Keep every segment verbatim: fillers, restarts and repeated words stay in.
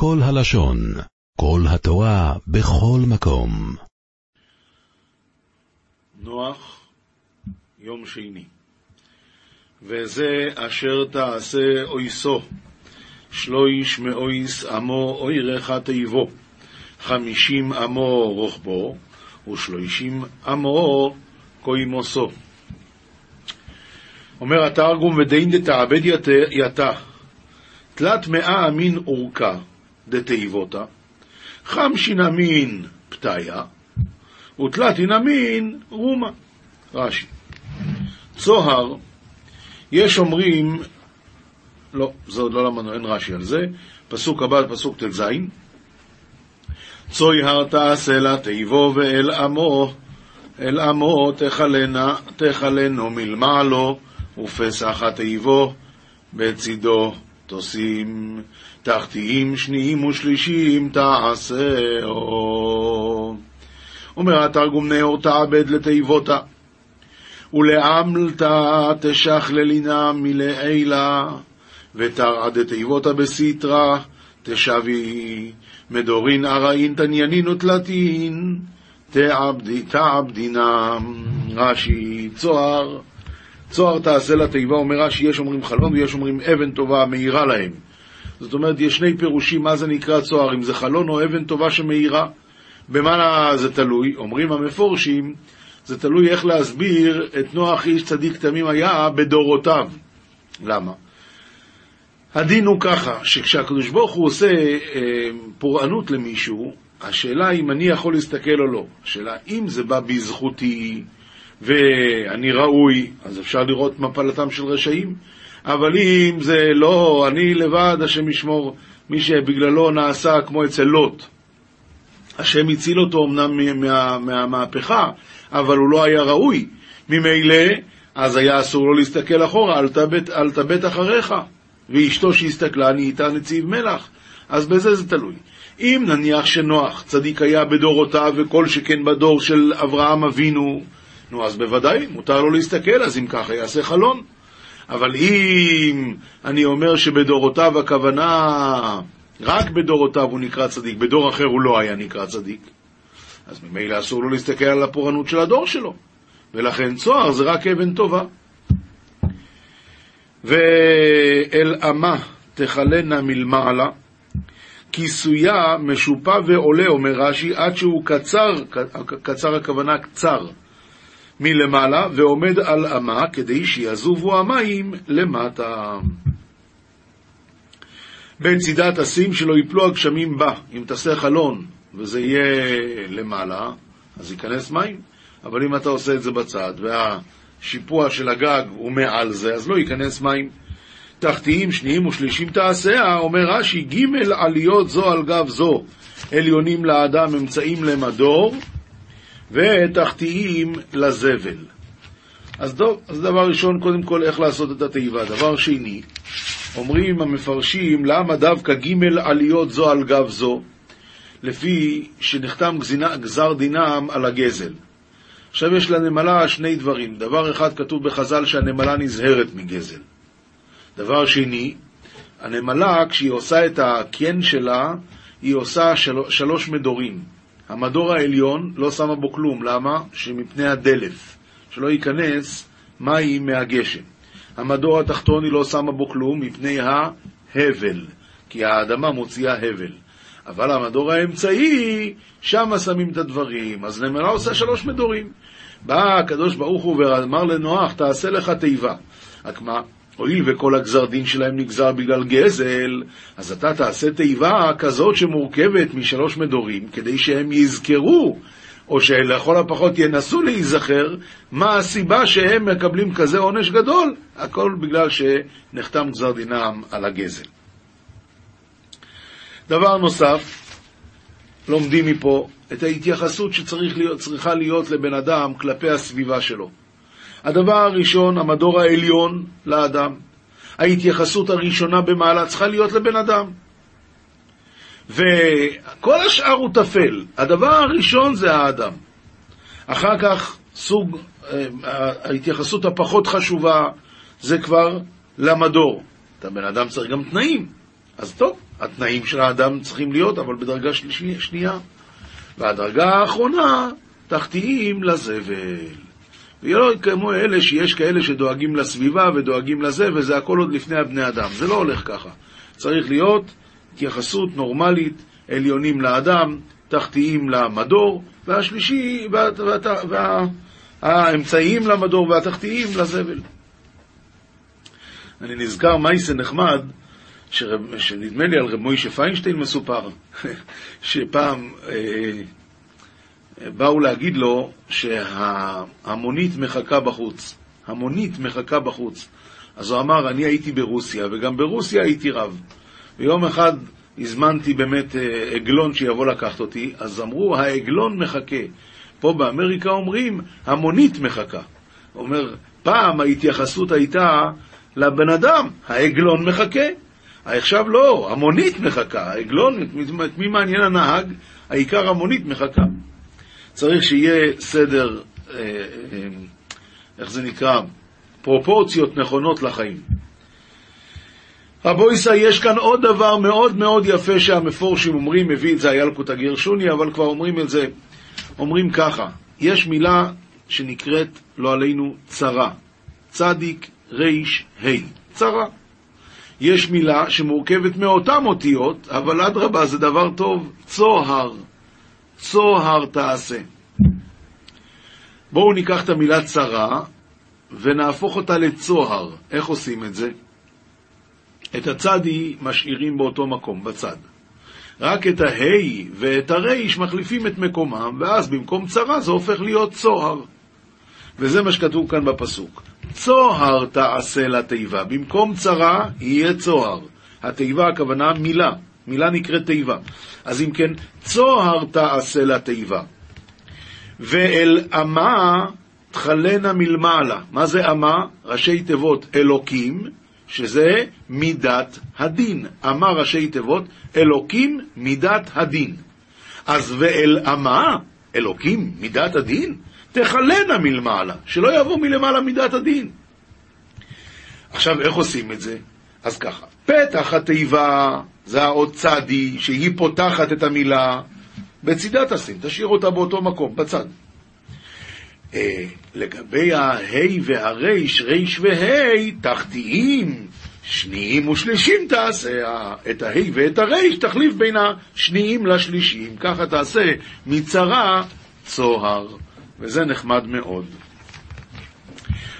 כל הלשון, כל התורה, בכל מקום. נוח, יום שני. וזה אשר תעשה אויסו, שלוש מאויס עמו אוירך תיבו, חמישים עמו רוחבו, ושלושים עמו קוימוסו. אומר התרגום, ודאין דתעבד יתה, תלת מאה מין אורכה דתיבותה, חמשין מין פתיה, ותלתין מין רומה. רש"י. צוהר, יש אומרים, לא, זה עוד לא למדנו, אין רש"י על זה, פסוק הבא, פסוק תז, צוהר תעשה לה תיבו ואל עמו, אל עמו תחלנה, תחלנו מלמעלו, ופסח התיבו בצידו תושים, תחתיים שניים ושלישים תעשהו. אומר התרגום, נאור תעבד לתיבותה, ולעמלתה תשכללינה מלעילה, ותרעד תיבותה בסתרה תשבי, מדורין אראין תניינין ותלתין תעבדי תעבדינם. רש"י. צוהר, צוהר תעשה לתיבה, אומר רש"י, יש אומרים חלון ויש אומרים אבן טובה מאירה להם. זאת אומרת, יש שני פירושים מה זה נקרא צוהר, אם זה חלון או אבן טובה שמאירה. במה זה תלוי? אומרים המפורשים, זה תלוי איך להסביר את נוח איש צדיק תמים היה בדורותיו. למה? הדין הוא ככה, שכשהקדוש ברוך הוא עושה אה, פורענות למישהו, השאלה אם אני יכול להסתכל או לא. השאלה אם זה בא בזכותי ואני ראוי, אז אפשר לראות מפלתם של רשעים, אבל אם זה לא, אני לבד, השם ישמור, מי שבגללו נעשה כמו אצל לוט, השם הציל אותו אמנם מה, מהמהפכה, אבל הוא לא היה ראוי, ממילא אז היה אסור לו להסתכל אחורה, אל תבט, אל תבט אחריך, ואשתו שהסתכלה נהייתה נציב מלח. אז בזה זה תלוי. אם נניח שנוח צדיק היה בדורותיו וכל שכן בדור של אברהם אבינו, נו אז בוודאי מותר לו להסתכל, אז אם ככה יעשה חלון. אבל אם אני אומר שבדורותיו הכוונה רק בדורותיו הוא נקרא צדיק, בדור אחר הוא לא היה נקרא צדיק, אז ממילא אסור לו להסתכל על הפורענות של הדור שלו, ולכן צוהר זה רק אבן טובה. ואל אמה תחלנה מלמעלה, כיסויה משופה ועולה, אומר רש"י, עד שהוא קצר, קצר הכוונה קצר, מלמעלה, ועומד על אמה, כדי שיזובו המים למטה. בצידה תשים שלא ייפלו הגשמים בה. אם תעשה חלון וזה יהיה למעלה, אז ייכנס מים, אבל אם אתה עושה את זה בצד והשיפוע של הגג הוא מעל זה, אז לא ייכנס מים. תחתיים שניים ושלישים תעשיה, אומר רש"י, ג' עליות זו על גב זו, עליונים לאדם, אמצעים למדור, ותחתיים לזבל. אז, דו, אז דבר ראשון, קודם כל, איך לעשות את התיבה. דבר שני, אומרים המפרשים, למה דווקא ג' עליות זו על גב זו? לפי שנחתם גזינה, גזר דינם על הגזל. עכשיו יש לנמלה שני דברים. דבר אחד, כתוב בחז"ל שהנמלה נזהרת מגזל. דבר שני, הנמלה כשהיא עושה את הקן שלה, היא עושה של... שלוש מדורים. המדור העליון לא שמה בו כלום, למה? שמפני הדלף, שלא ייכנס מים מהגשם. המדור התחתון היא לא שמה בו כלום, מפני ההבל, כי האדמה מוציאה הבל. אבל המדור האמצעי, שם שמים את הדברים, אז הנמלה עושה שלוש מדורים. בא הקדוש ברוך הוא ואמר לנוח, תעשה לך תיבה. רק מה? הואיל וכל הגזר דין שלהם נגזר בגלל גזל, אז אתה תעשה תיבה כזאת שמורכבת משלוש מדורים, כדי שהם יזכרו, או שלכל הפחות ינסו להיזכר, מה הסיבה שהם מקבלים כזה עונש גדול, הכל בגלל שנחתם גזר דינם על הגזל. דבר נוסף, לומדים מפה את ההתייחסות שצריכה להיות לבן אדם כלפי הסביבה שלו. הדבר הראשון, המדור העליון לאדם. ההתייחסות הראשונה במעלה צריכה להיות לבן אדם. וכל השאר הוא תפל. הדבר הראשון זה האדם. אחר כך סוג, ההתייחסות הפחות חשובה זה כבר למדור. את הבן אדם צריך גם תנאים. אז טוב, התנאים של האדם צריכים להיות, אבל בדרגה שנייה. והדרגה האחרונה, תחתיים לזבל. ולא כמו אלה שיש כאלה שדואגים לסביבה ודואגים לזה, וזה הכל עוד לפני הבני אדם. זה לא הולך ככה. צריך להיות התייחסות נורמלית, עליונים לאדם, תחתיים למדור, והשלישי, והאמצעיים למדור והתחתיים לזבל. אני נזכר מייסה נחמד, שנדמה לי על רב מוישה פיינשטיין מסופר, שפעם באו להגיד לו שהמונית מחכה בחוץ. המונית מחכה בחוץ. אז הוא אמר, אני הייתי ברוסיה, וגם ברוסיה הייתי רב. ויום אחד הזמנתי באמת עגלון שיבוא לקחת אותי, אז אמרו, העגלון מחכה. פה באמריקה אומרים, המונית מחכה. הוא אומר, פעם ההתייחסות הייתה לבן אדם, העגלון מחכה. עכשיו לא, המונית מחכה. העגלון, את מי מעניין הנהג? העיקר המונית מחכה. צריך שיהיה סדר, איך זה נקרא, פרופורציות נכונות לחיים. הבויסה, יש כאן עוד דבר מאוד מאוד יפה שהמפורשים אומרים, מביא את זה הילקוט הגרשוני, אבל כבר אומרים את זה, אומרים ככה, יש מילה שנקראת, לא עלינו, צרה. צדיק ריש הי, צרה. יש מילה שמורכבת מאותם אותיות, אבל אדרבה זה דבר טוב, צוהר. צוהר תעשה. בואו ניקח את המילה צרה ונהפוך אותה לצוהר. איך עושים את זה? את הצדי משאירים באותו מקום, בצד. רק את ההי ואת הריש מחליפים את מקומם, ואז במקום צרה זה הופך להיות צוהר. וזה מה שכתוב כאן בפסוק. צוהר תעשה לתיבה. במקום צרה יהיה צוהר. התיבה הכוונה מילה. מילה נקראת תיבה. אז אם כן, צוהר תעשה לתיבה. ואל אמה תחלנה מלמעלה. מה זה אמה? ראשי תיבות אלוקים, שזה מידת הדין. אמה ראשי תיבות אלוקים מידת הדין. אז ואל אמה, אלוקים מידת הדין, תחלנה מלמעלה, שלא יבוא מלמעלה מידת הדין. עכשיו, איך עושים את זה? אז ככה, פתח התיבה זה האות צדי, שהיא פותחת את המילה, בצדה תשים, תשאיר אותה באותו מקום, בצד. אה, לגבי ההי והריש, ריש והי, תחתיים, שניים ושלישים תעשה, את ההי ואת הריש, תחליף בין השניים לשלישים, ככה תעשה מצרה צוהר, וזה נחמד מאוד.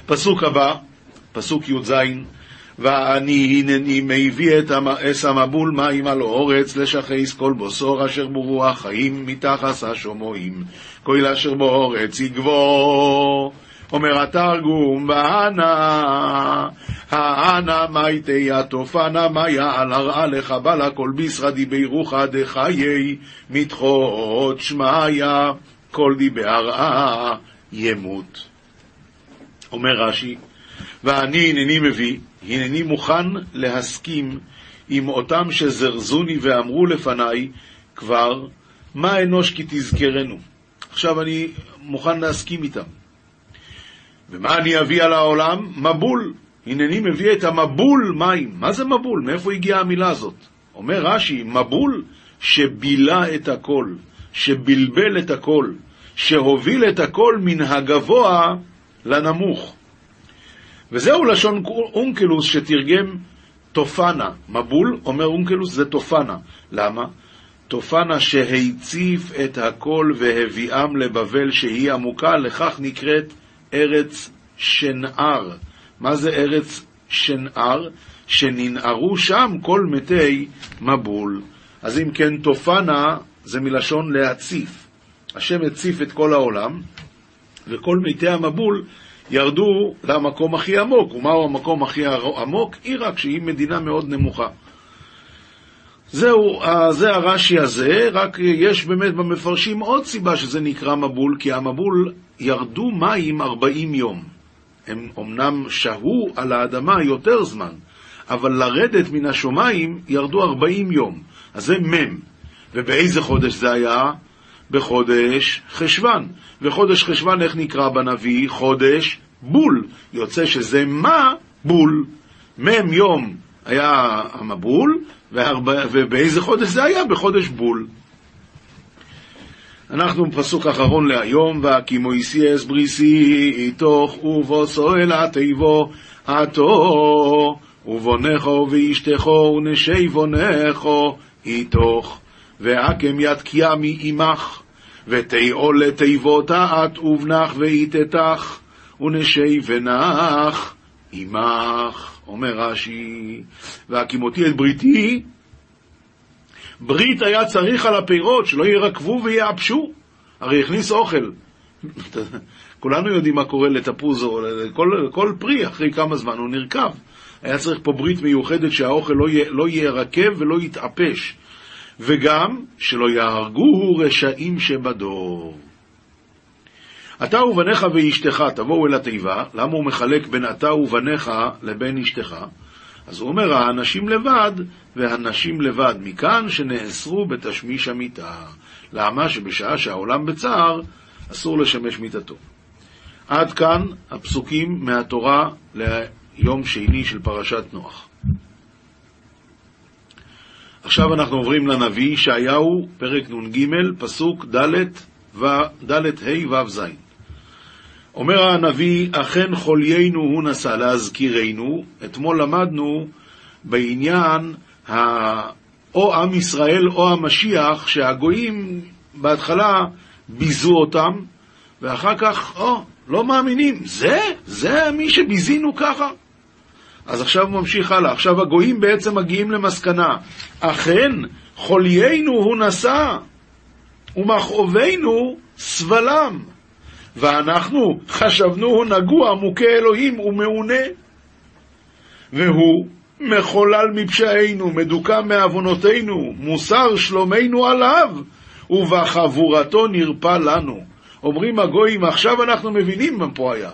פסוק הבא, פסוק י' ז', ואני הנני מביא את המאס המבול מים על אורץ, לשחס כל בוסור אשר ברוח חיים, מתחס השומעים, כל אשר באורץ יגבור. אומר התרגום, והנה, הענה מי תהיה תופנה, מה יעל הרעה לך בלה, כל בישרדי בירוך דחיי, מתחות שמעיה, כל דיבי הרעה ימות. אומר רש"י, ואני הנני מביא, הנני מוכן להסכים עם אותם שזרזוני ואמרו לפניי כבר, מה אנוש כי תזכרנו. עכשיו אני מוכן להסכים איתם. ומה אני אביא על העולם? מבול. הנני מביא את המבול מים. מה זה מבול? מאיפה הגיעה המילה הזאת? אומר רש"י, מבול שבילה את הכל, שבלבל את הכל, שהוביל את הכל מן הגבוה לנמוך. וזהו לשון אונקלוס שתרגם תופנה. מבול, אומר אונקלוס, זה תופנה. למה? תופנה שהציף את הכל והביאם לבבל שהיא עמוקה, לכך נקראת ארץ שנער. מה זה ארץ שנער? שננערו שם כל מתי מבול. אז אם כן, תופנה זה מלשון להציף. השם הציף את כל העולם, וכל מתי המבול ירדו למקום הכי עמוק. ומהו המקום הכי עמוק? עיראק, שהיא מדינה מאוד נמוכה. זהו, זה הרש"י הזה, רק יש באמת במפרשים עוד סיבה שזה נקרא מבול, כי המבול ירדו מים ארבעים יום. הם אמנם שהו על האדמה יותר זמן, אבל לרדת מן השומיים ירדו ארבעים יום. אז זה מם. ובאיזה חודש זה היה? בחודש חשוון. וחודש חשוון איך נקרא בנביא? חודש בול. יוצא שזה מה? בול. מם יום היה המבול, ובאיזה חודש זה היה? בחודש בול. אנחנו פסוק אחרון להיום, כי מויסייס בריסי איתוך ובוסו אל התיבו עתו ובונכו ואשתכו ונשי בונכו איתוך ואקם יד קיימי אימך ותיעול לתיבות עת ובנך ואיתתך ונשי ונך אימך. אומר רש"י, והקימותי את בריתי, ברית היה צריך על הפירות, שלא ירקבו ויאפשו, הרי הכניס אוכל. כולנו יודעים מה קורה לתפוז, או כל, כל פרי, אחרי כמה זמן הוא נרקב. היה צריך פה ברית מיוחדת שהאוכל לא, י, לא ירקב ולא יתאפש, וגם שלא יהרגו רשעים שבדור. אתה ובניך ואשתך תבואו אל התיבה. למה הוא מחלק בין אתה ובניך לבין אשתך? אז הוא אומר, האנשים לבד, והנשים לבד, מכאן שנאסרו בתשמיש המיטה. למה? שבשעה שהעולם בצער, אסור לשמש מיטתו. עד כאן הפסוקים מהתורה ליום שני של פרשת נח. עכשיו אנחנו עוברים לנביא ישעיהו, פרק נ"ג, פסוק ד' ה' ו' ז'. אומר הנביא, אכן חוליינו הוא נשא להזכירנו. אתמול למדנו בעניין או עם ישראל או המשיח, שהגויים בהתחלה ביזו אותם, ואחר כך, או, לא מאמינים, זה? זה מי שביזינו ככה? אז עכשיו הוא ממשיך הלאה. עכשיו הגויים בעצם מגיעים למסקנה, אכן חוליינו הוא נשא ומכאובנו סבלם, ואנחנו חשבנו הוא נגוע, מוכה אלוהים ומעונה, והוא מחולל מפשעינו, מדוכא מעוונותינו, מוסר שלומנו עליו, ובחבורתו נרפא לנו. אומרים הגויים, עכשיו אנחנו מבינים מה פה היה.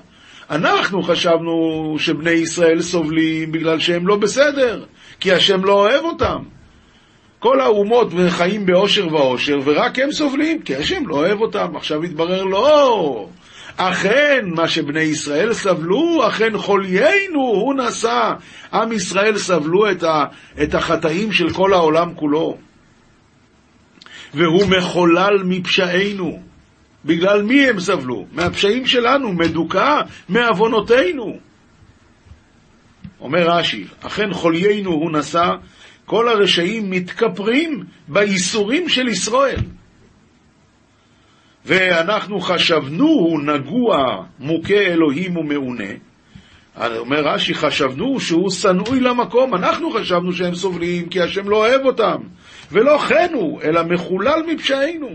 אנחנו חשבנו שבני ישראל סובלים בגלל שהם לא בסדר, כי השם לא אוהב אותם. כל האומות חיים באושר ואושר, ורק הם סובלים, כי השם לא אוהב אותם. עכשיו יתברר, לא, אכן מה שבני ישראל סבלו, אכן חוליינו הוא נשא. עם ישראל סבלו את, ה, את החטאים של כל העולם כולו, והוא מחולל מפשעינו. בגלל מי הם סבלו? מהפשעים שלנו, מדוכא מעוונותינו. אומר רש"י, אכן חוליינו הוא נשא, כל הרשעים מתכפרים באיסורים של ישראל. ואנחנו חשבנו הוא נגוע, מוכה אלוהים ומעונה. אומר רש"י, חשבנו שהוא שנוי למקום. אנחנו חשבנו שהם סובלים כי השם לא אוהב אותם, ולא חנו אלא מחולל מפשעינו.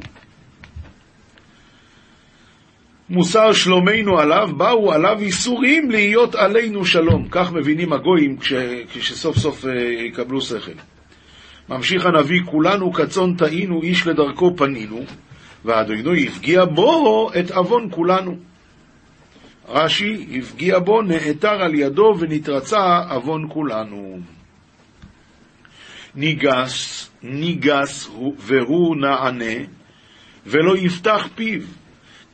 מוסר שלומנו עליו, באו עליו איסורים להיות עלינו שלום. כך מבינים הגויים כש, כשסוף סוף יקבלו שכל. ממשיך הנביא, כולנו כצאן טעינו, איש לדרכו פנינו, ואדונו יפגיע בו את אבון כולנו. רש"י, יפגיע בו, נעתר על ידו ונתרצה אבון כולנו. ניגס, ניגס והוא נענה, ולא יפתח פיו.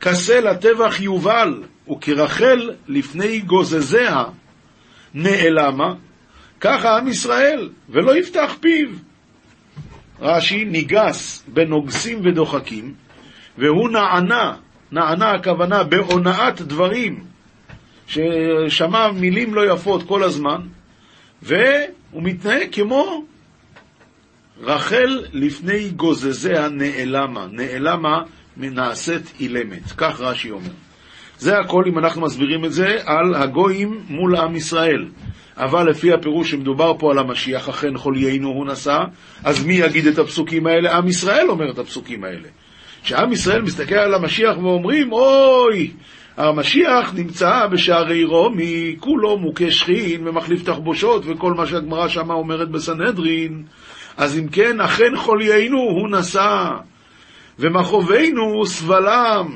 כסה לטבח יובל, וכרחל לפני גוזזיה נעלמה, ככה עם ישראל, ולא יפתח פיו. רש"י, ניגס בנוגסים ודוחקים, והוא נענה, נענה הכוונה בהונאת דברים, ששמע מילים לא יפות כל הזמן, והוא מתנהג כמו רחל לפני גוזזיה נעלמה. נעלמה מנעשית אילמת, כך רש"י אומר. זה הכל אם אנחנו מסבירים את זה על הגויים מול עם ישראל. אבל לפי הפירוש שמדובר פה על המשיח, אכן חוליינו הוא נשא, אז מי יגיד את הפסוקים האלה? עם ישראל אומר את הפסוקים האלה. שעם ישראל מסתכל על המשיח ואומרים, אוי, המשיח נמצא בשערי רומי, כולו מוכה שכין ומחליף תחבושות וכל מה שהגמרא שמה אומרת בסנהדרין. אז אם כן, אכן חוליינו הוא נשא ומכאובנו סבלם,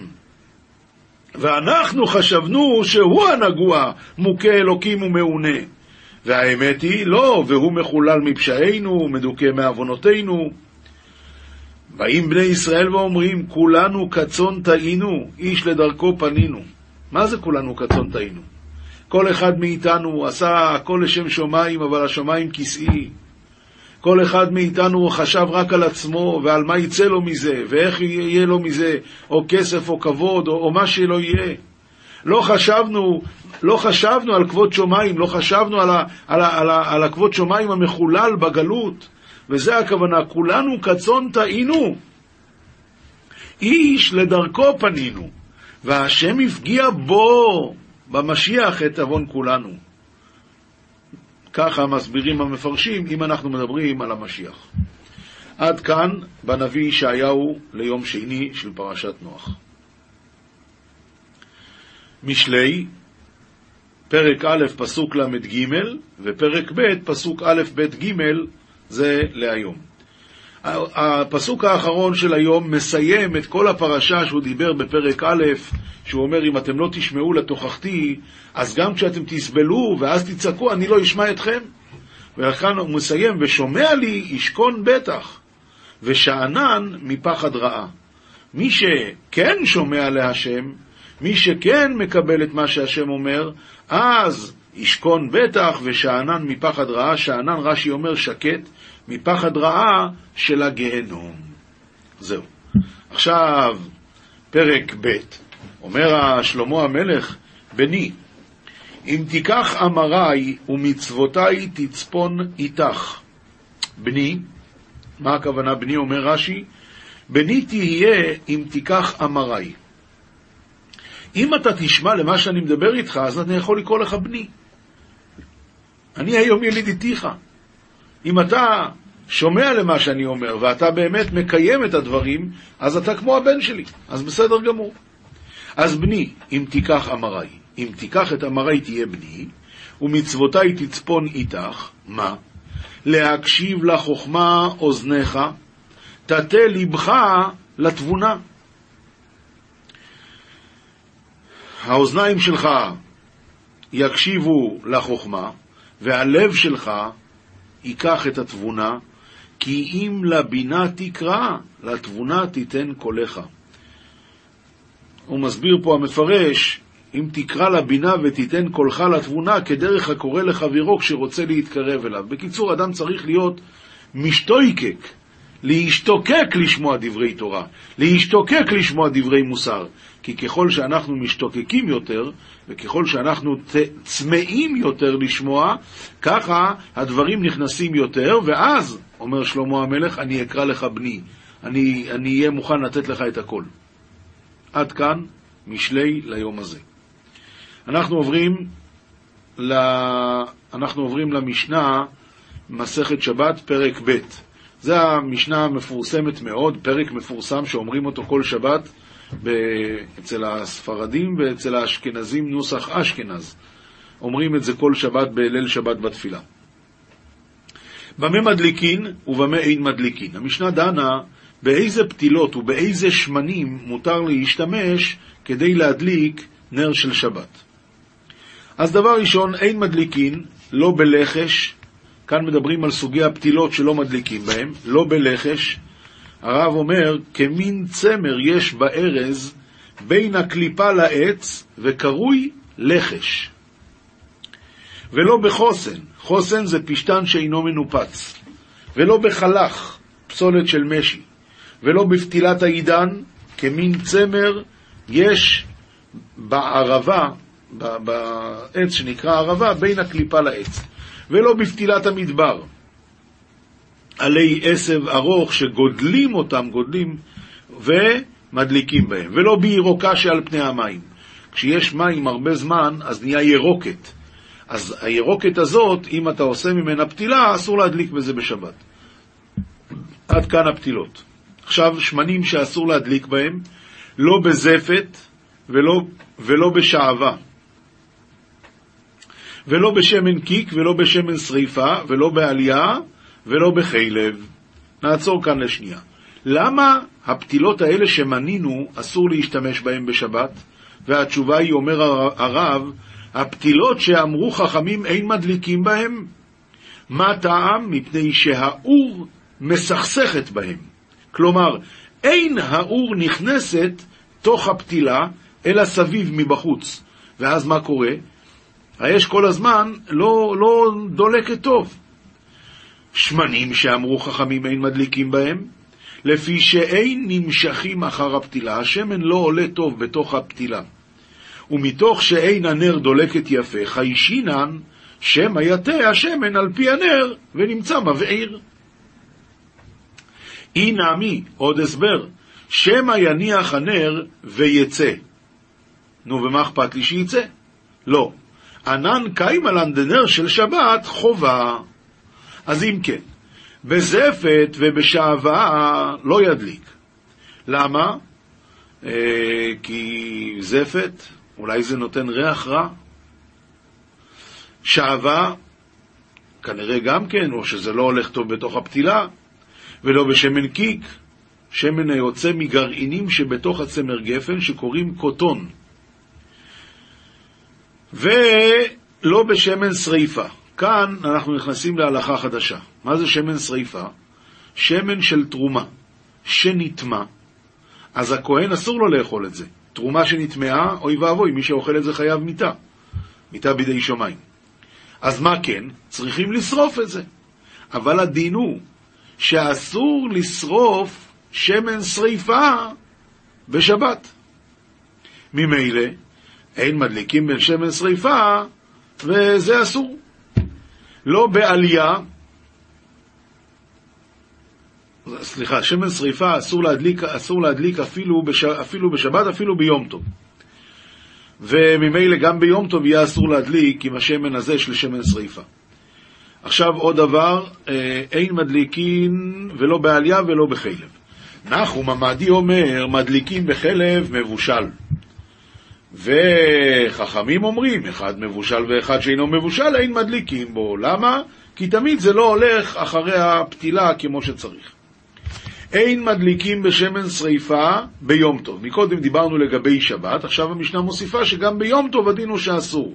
ואנחנו חשבנו שהוא הנגוע, מוכה אלוקים ומעונה, והאמת היא לא, והוא מחולל מפשעינו, מדוכא מעוונותינו. באים בני ישראל ואומרים, כולנו כצאן טעינו, איש לדרכו פנינו. מה זה כולנו כצאן טעינו? כל אחד מאיתנו עשה הכל לשם שמיים, אבל השמיים כיסאי. כל אחד מאיתנו חשב רק על עצמו, ועל מה יצא לו מזה, ואיך יהיה לו מזה, או כסף, או כבוד, או, או מה שלא יהיה. לא חשבנו, לא חשבנו על כבוד שמיים, לא חשבנו על, ה, על, ה, על, ה, על הכבוד שמיים המחולל בגלות. וזה הכוונה, כולנו כצאן טעינו, איש לדרכו פנינו, והשם הפגיע בו, במשיח, את עוון כולנו. ככה מסבירים המפרשים, אם אנחנו מדברים על המשיח. עד כאן בנביא ישעיהו ליום שני של פרשת נח. משלי, פרק א' פסוק למד ג' ופרק ב' פסוק א' ב' ג' זה להיום. הפסוק האחרון של היום מסיים את כל הפרשה שהוא דיבר בפרק א', שהוא אומר, אם אתם לא תשמעו לתוכחתי, אז גם כשאתם תסבלו ואז תצעקו, אני לא אשמע אתכם. ולכן הוא מסיים, ושומע לי ישכון בטח, ושאנן מפחד רעה. מי שכן שומע להשם, מי שכן מקבל את מה שהשם אומר, אז ישכון בטח ושאנן מפחד רעה. שאנן, רש"י אומר, שקט, מפחד רעה של הגהנום. זהו. עכשיו פרק ב'. אומר שלמה המלך, בני, אם תיקח אמרי ומצוותיי תצפון איתך. בני, מה הכוונה בני? אומר רש"י, בני תהיה אם תיקח אמרי. אם אתה תשמע למה שאני מדבר איתך, אז אני יכול לקרוא לך בני. אני היום ילידתיך. אם אתה שומע למה שאני אומר, ואתה באמת מקיים את הדברים, אז אתה כמו הבן שלי. אז בסדר גמור. אז בני, אם תיקח אמרי, אם תיקח את אמרי תהיה בני, ומצוותיי תצפון איתך, מה? להקשיב לחוכמה אוזניך, תתה לבך לתבונה. האוזניים שלך יקשיבו לחוכמה, והלב שלך ייקח את התבונה, כי אם לבינה תקרא, לתבונה תיתן קולך. הוא מסביר פה המפרש, אם תקרא לבינה ותיתן קולך לתבונה, כדרך הקורא לחברו כשרוצה להתקרב אליו. בקיצור, אדם צריך להיות משתוקק, להשתוקק לשמוע דברי תורה, להשתוקק לשמוע דברי מוסר, כי ככל שאנחנו משתוקקים יותר, וככל שאנחנו צמאים יותר לשמוע, ככה הדברים נכנסים יותר, ואז, אומר שלמה המלך, אני אקרא לך בני, אני, אני אהיה מוכן לתת לך את הכל. עד כאן משלי ליום הזה. אנחנו עוברים, ל... אנחנו עוברים למשנה, מסכת שבת, פרק ב'. זו המשנה מפורסמת מאוד, פרק מפורסם שאומרים אותו כל שבת, אצל הספרדים ואצל האשכנזים, נוסח אשכנז. אומרים את זה כל שבת בליל שבת בתפילה. במה מדליקין ובמה אין מדליקין. המשנה דנה באיזה פתילות ובאיזה שמנים מותר להשתמש כדי להדליק נר של שבת. אז דבר ראשון, אין מדליקין, לא בלחש. כאן מדברים על סוגי הפתילות שלא מדליקים בהם, לא בלחש. הרב אומר, כמין צמר יש בארז בין הקליפה לעץ, וקרוי לחש. ולא בחוסן, חוסן זה פשטן שאינו מנופץ. ולא בחלך, פסולת של משי. ולא בפתילת העידן, כמין צמר יש בערבה, בעץ שנקרא ערבה, בין הקליפה לעץ. ולא בפתילת המדבר, עלי עשב ארוך שגודלים אותם, גודלים ומדליקים בהם. ולא בירוקה שעל פני המים. כשיש מים הרבה זמן, אז נהיה ירוקת. אז הירוקת הזאת, אם אתה עושה ממנה פתילה, אסור להדליק בזה בשבת. עד כאן הפתילות. עכשיו, שמנים שאסור להדליק בהם, לא בזפת ולא, ולא בשעבה. ולא בשמן קיק ולא בשמן שריפה ולא בעלייה ולא בחילב. נעצור כאן לשנייה. למה הפתילות האלה שמנינו אסור להשתמש בהם בשבת? והתשובה היא, אומר הרב, הפתילות שאמרו חכמים אין מדליקים בהם. מה טעם? מפני שהאור מסכסכת בהם. כלומר, אין האור נכנסת תוך הפתילה, אלא סביב מבחוץ. ואז מה קורה? האש כל הזמן לא, לא דולקת טוב. שמנים שאמרו חכמים אין מדליקים בהם, לפי שאין נמשכים אחר הפתילה, השמן לא עולה טוב בתוך הפתילה. ומתוך שאין הנר דולקת יפה, חיישינן, שמא יטה השמן על פי הנר, ונמצא מבעיר. אי נעמי, עוד הסבר, שמא יניח הנר ויצא. נו, ומה אכפת לי שיצא? לא. ענן קיים על הנר של שבת חובה. אז אם כן, בזפת ובשעווה לא ידליק. למה? אה, כי זפת, אולי זה נותן ריח רע. שעווה, כנראה גם כן, או שזה לא הולך טוב בתוך הפתילה, ולא בשמן קיק, שמן היוצא מגרעינים שבתוך הצמר גפן שקוראים קוטון. ולא בשמן שריפה. כאן אנחנו נכנסים להלכה חדשה. מה זה שמן שריפה? שמן של תרומה שנטמע, אז הכהן אסור לו לאכול את זה. תרומה שנטמעה, אוי ואבוי, מי שאוכל את זה חייב מיתה, מיתה בידי שמיים. אז מה כן? צריכים לשרוף את זה. אבל הדין הוא שאסור לשרוף שמן שריפה בשבת. ממילא אין מדליקים בין שמן שריפה, וזה אסור. לא בעלייה, סליחה, שמן שריפה אסור להדליק, אסור להדליק אפילו, בש, אפילו בשבת, אפילו ביום טוב. וממילא גם ביום טוב יהיה אסור להדליק עם השמן הזה של שמן שריפה. עכשיו עוד דבר, אין מדליקין ולא בעלייה ולא בחלב. נחום המעדי אומר, מדליקים בחלב מבושל. וחכמים אומרים, אחד מבושל ואחד שאינו מבושל, אין מדליקים בו. למה? כי תמיד זה לא הולך אחרי הפתילה כמו שצריך. אין מדליקים בשמן שריפה ביום טוב. מקודם דיברנו לגבי שבת, עכשיו המשנה מוסיפה שגם ביום טוב הדינו שאסור.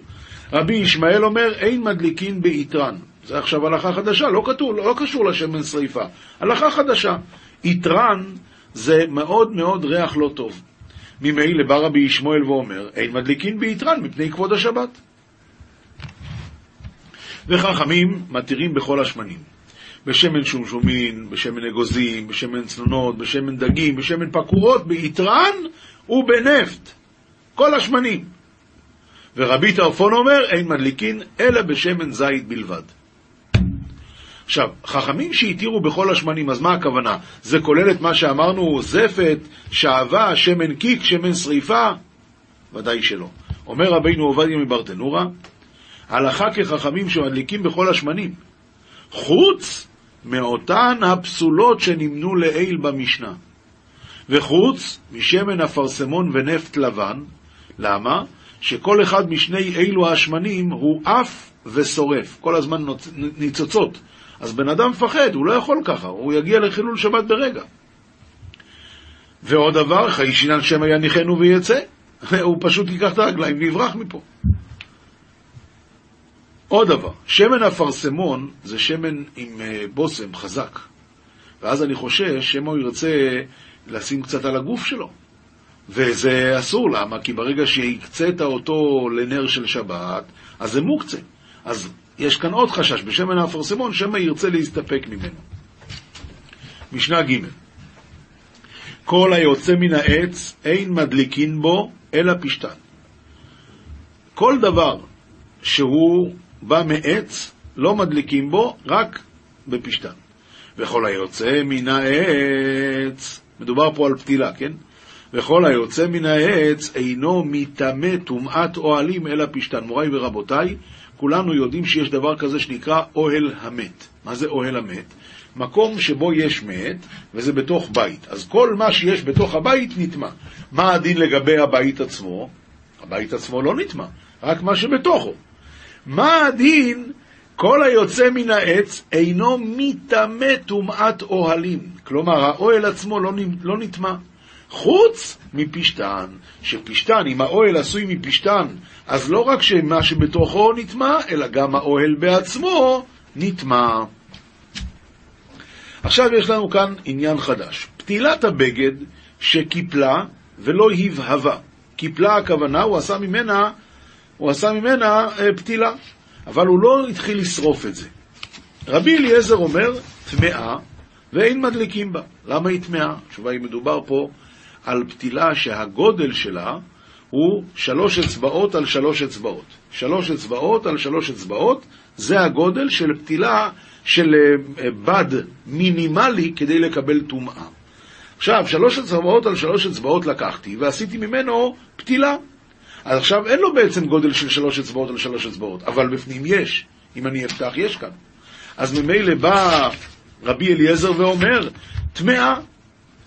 רבי ישמעאל אומר, אין מדליקים ביתרן. זה עכשיו הלכה חדשה, לא, כתוב, לא קשור לשמן שריפה. הלכה חדשה. יתרן זה מאוד מאוד ריח לא טוב. ממילא בא רבי ישמעאל ואומר, אין מדליקין ביתרן מפני כבוד השבת. וחכמים מתירים בכל השמנים. בשמן שומשומים, בשמן אגוזים, בשמן צנונות, בשמן דגים, בשמן פקורות, ביתרן ובנפט. כל השמנים. ורבי טרפון אומר, אין מדליקין אלא בשמן זית בלבד. עכשיו, חכמים שהתירו בכל השמנים, אז מה הכוונה? זה כולל את מה שאמרנו, זפת, שעווה, שמן קיק, שמן שריפה? ודאי שלא. אומר רבינו עובדיה מברטנורה, הלכה כחכמים שמדליקים בכל השמנים, חוץ מאותן הפסולות שנמנו לעיל במשנה, וחוץ משמן אפרסמון ונפט לבן. למה? שכל אחד משני אילו השמנים הוא אף ושורף, כל הזמן ניצוצות. אז בן אדם פחד, הוא לא יכול ככה, הוא יגיע לחילול שבת ברגע. ועוד דבר, חיישינן שמא יניחנו ויצא, הוא פשוט ייקח את הרגליים ויברח מפה. עוד דבר, שמן אפרסמון זה שמן עם בושם חזק, ואז אני חושש שמא הוא ירצה לשים קצת על הגוף שלו, וזה אסור. למה? כי ברגע שיקצת אותו לנר של שבת, אז זה מוקצה. אז יש כאן עוד חשש בשמן האפרסמון, שמא ירצה להסתפק ממנו. משנה ג', כל היוצא מן העץ אין מדליקין בו אלא פשתן. כל דבר שהוא בא מעץ לא מדליקים בו, רק בפשתן. וכל היוצא מן העץ, מדובר פה על פתילה, כן? וכל היוצא מן העץ אינו מטמא טומאת אוהלים אלא פשתן. מוריי ורבותיי, כולנו יודעים שיש דבר כזה שנקרא אוהל המת. מה זה אוהל המת? מקום שבו יש מת, וזה בתוך בית. אז כל מה שיש בתוך הבית נטמא. מה הדין לגבי הבית עצמו? הבית עצמו לא נטמא, רק מה שבתוכו. מה הדין? כל היוצא מן העץ אינו מטמא טומאת אוהלים. כלומר, האוהל עצמו לא נטמא. חוץ מפשטן, שפשטן, אם האוהל עשוי מפשטן, אז לא רק שמה שבתוכו נטמע, אלא גם האוהל בעצמו נטמע. עכשיו יש לנו כאן עניין חדש. פתילת הבגד שקיפלה ולא הבהבה. קיפלה הכוונה, הוא עשה ממנה הוא עשה ממנה פתילה, אבל הוא לא התחיל לשרוף את זה. רבי אליעזר אומר, טמאה, ואין מדליקים בה. למה היא טמאה? תשובה, היא מדובר פה על פתילה שהגודל שלה הוא שלוש אצבעות על שלוש אצבעות. שלוש אצבעות על שלוש אצבעות, זה הגודל של פתילה של בד מינימלי כדי לקבל טומאה. עכשיו, שלוש אצבעות על שלוש אצבעות לקחתי ועשיתי ממנו פתילה. אז עכשיו אין לו בעצם גודל של שלוש אצבעות על שלוש אצבעות, אבל בפנים יש. אם אני אפתח, יש כאן. אז ממילא בא רבי אליעזר ואומר, טמאה,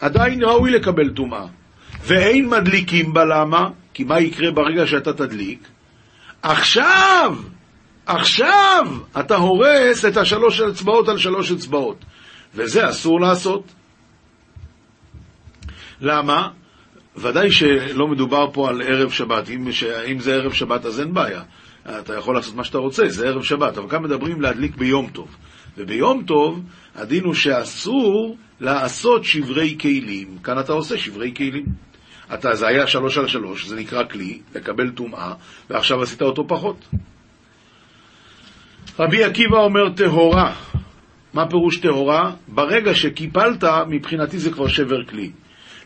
עדיין ראוי לקבל טומאה. ואין מדליקים בה, למה? כי מה יקרה ברגע שאתה תדליק? עכשיו, עכשיו אתה הורס את השלוש אצבעות על שלוש אצבעות. וזה אסור לעשות. למה? ודאי שלא מדובר פה על ערב שבת. אם, ש... אם זה ערב שבת אז אין בעיה. אתה יכול לעשות מה שאתה רוצה, זה ערב שבת. אבל כאן מדברים להדליק ביום טוב. וביום טוב הדין הוא שאסור לעשות שברי כלים. כאן אתה עושה שברי כלים. אתה, זה היה שלוש על שלוש, זה נקרא כלי, לקבל טומאה, ועכשיו עשית אותו פחות. רבי עקיבא אומר תהורה. מה פירוש תהורה? ברגע שקיפלת, מבחינתי זה כבר שבר כלי.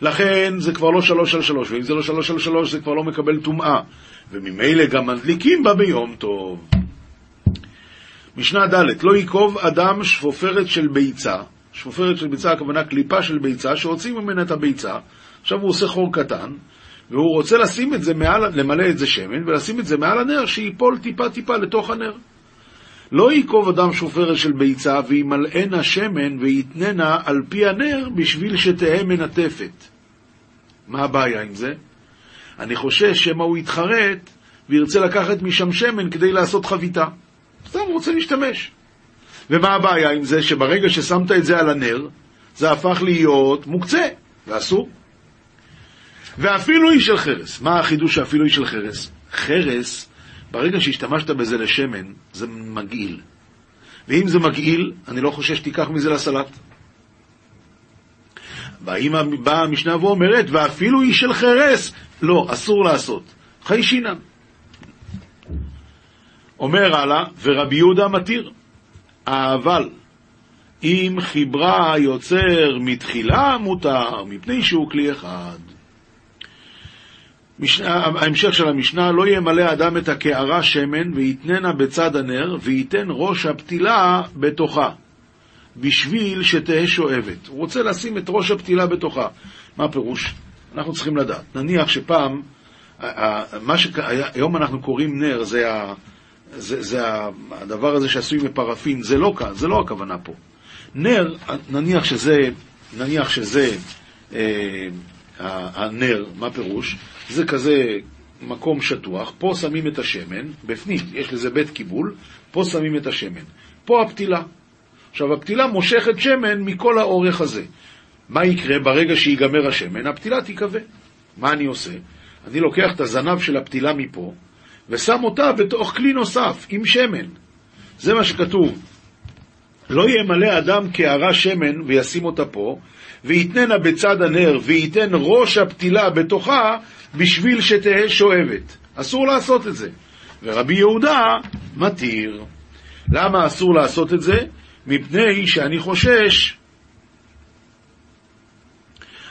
לכן זה כבר לא שלוש על שלוש, ואם זה לא שלוש על שלוש זה כבר לא מקבל טומאה. וממילא גם מדליקים בה ביום טוב. משנה ד', לא יקוב אדם שפופרת של ביצה. שפופרת של ביצה, הכוונה קליפה של ביצה, שהוציא ממנה את הביצה. עכשיו הוא עושה חור קטן, והוא רוצה לשים את זה מעל, למלא את זה שמן, ולשים את זה מעל הנר, שיפול טיפה טיפה לתוך הנר. לא יקוב אדם שופרת של ביצה, וימלאנה שמן, ויתננה על פי הנר, בשביל שתהא מנטפת. מה הבעיה עם זה? אני חושש שמה הוא יתחרט, וירצה לקחת משם שמן כדי לעשות חביתה. סתם רוצה להשתמש. ומה הבעיה עם זה? שברגע ששמת את זה על הנר, זה הפך להיות מוקצה, ואסור. ואפילו היא של חרס. מה החידוש שאפילו היא של חרס? חרס, ברגע שהשתמשת בזה לשמן, זה מגעיל. ואם זה מגעיל, אני לא חושב שתיקח מזה לסלט. והאמא באה המשנה ואומרת, ואפילו היא של חרס. לא, אסור לעשות. חי שינן. אומר הלאה, ורבי יהודה מתיר. אבל, אם חיברה יוצר מתחילה מותר, מפני שהוא כלי אחד. ההמשך של המשנה, לא ימלא אדם את הקערה שמן ויתננה בצד הנר ויתן ראש הפתילה בתוכה בשביל שתהא שואבת. הוא רוצה לשים את ראש הפתילה בתוכה. מה הפירוש? אנחנו צריכים לדעת. נניח שפעם מה שהיום אנחנו קוראים נר, זה, זה, זה הדבר הזה שעשוי מפרפין, זה לא, זה לא הכוונה פה. נר, נניח שזה, נניח שזה אה, הנר, מה פירוש? זה כזה מקום שטוח, פה שמים את השמן, בפנים, יש לזה בית קיבול, פה שמים את השמן. פה הפתילה. עכשיו, הפתילה מושכת שמן מכל האורך הזה. מה יקרה ברגע שיגמר השמן? הפתילה תיקווה. מה אני עושה? אני לוקח את הזנב של הפתילה מפה, ושם אותה בתוך כלי נוסף, עם שמן. זה מה שכתוב. לא ימלא אדם קערה שמן וישים אותה פה, ויתננה בצד הנר ויתן ראש הפתילה בתוכה בשביל שתהא שואבת. אסור לעשות את זה. ורבי יהודה מתיר. למה אסור לעשות את זה? מפני שאני חושש,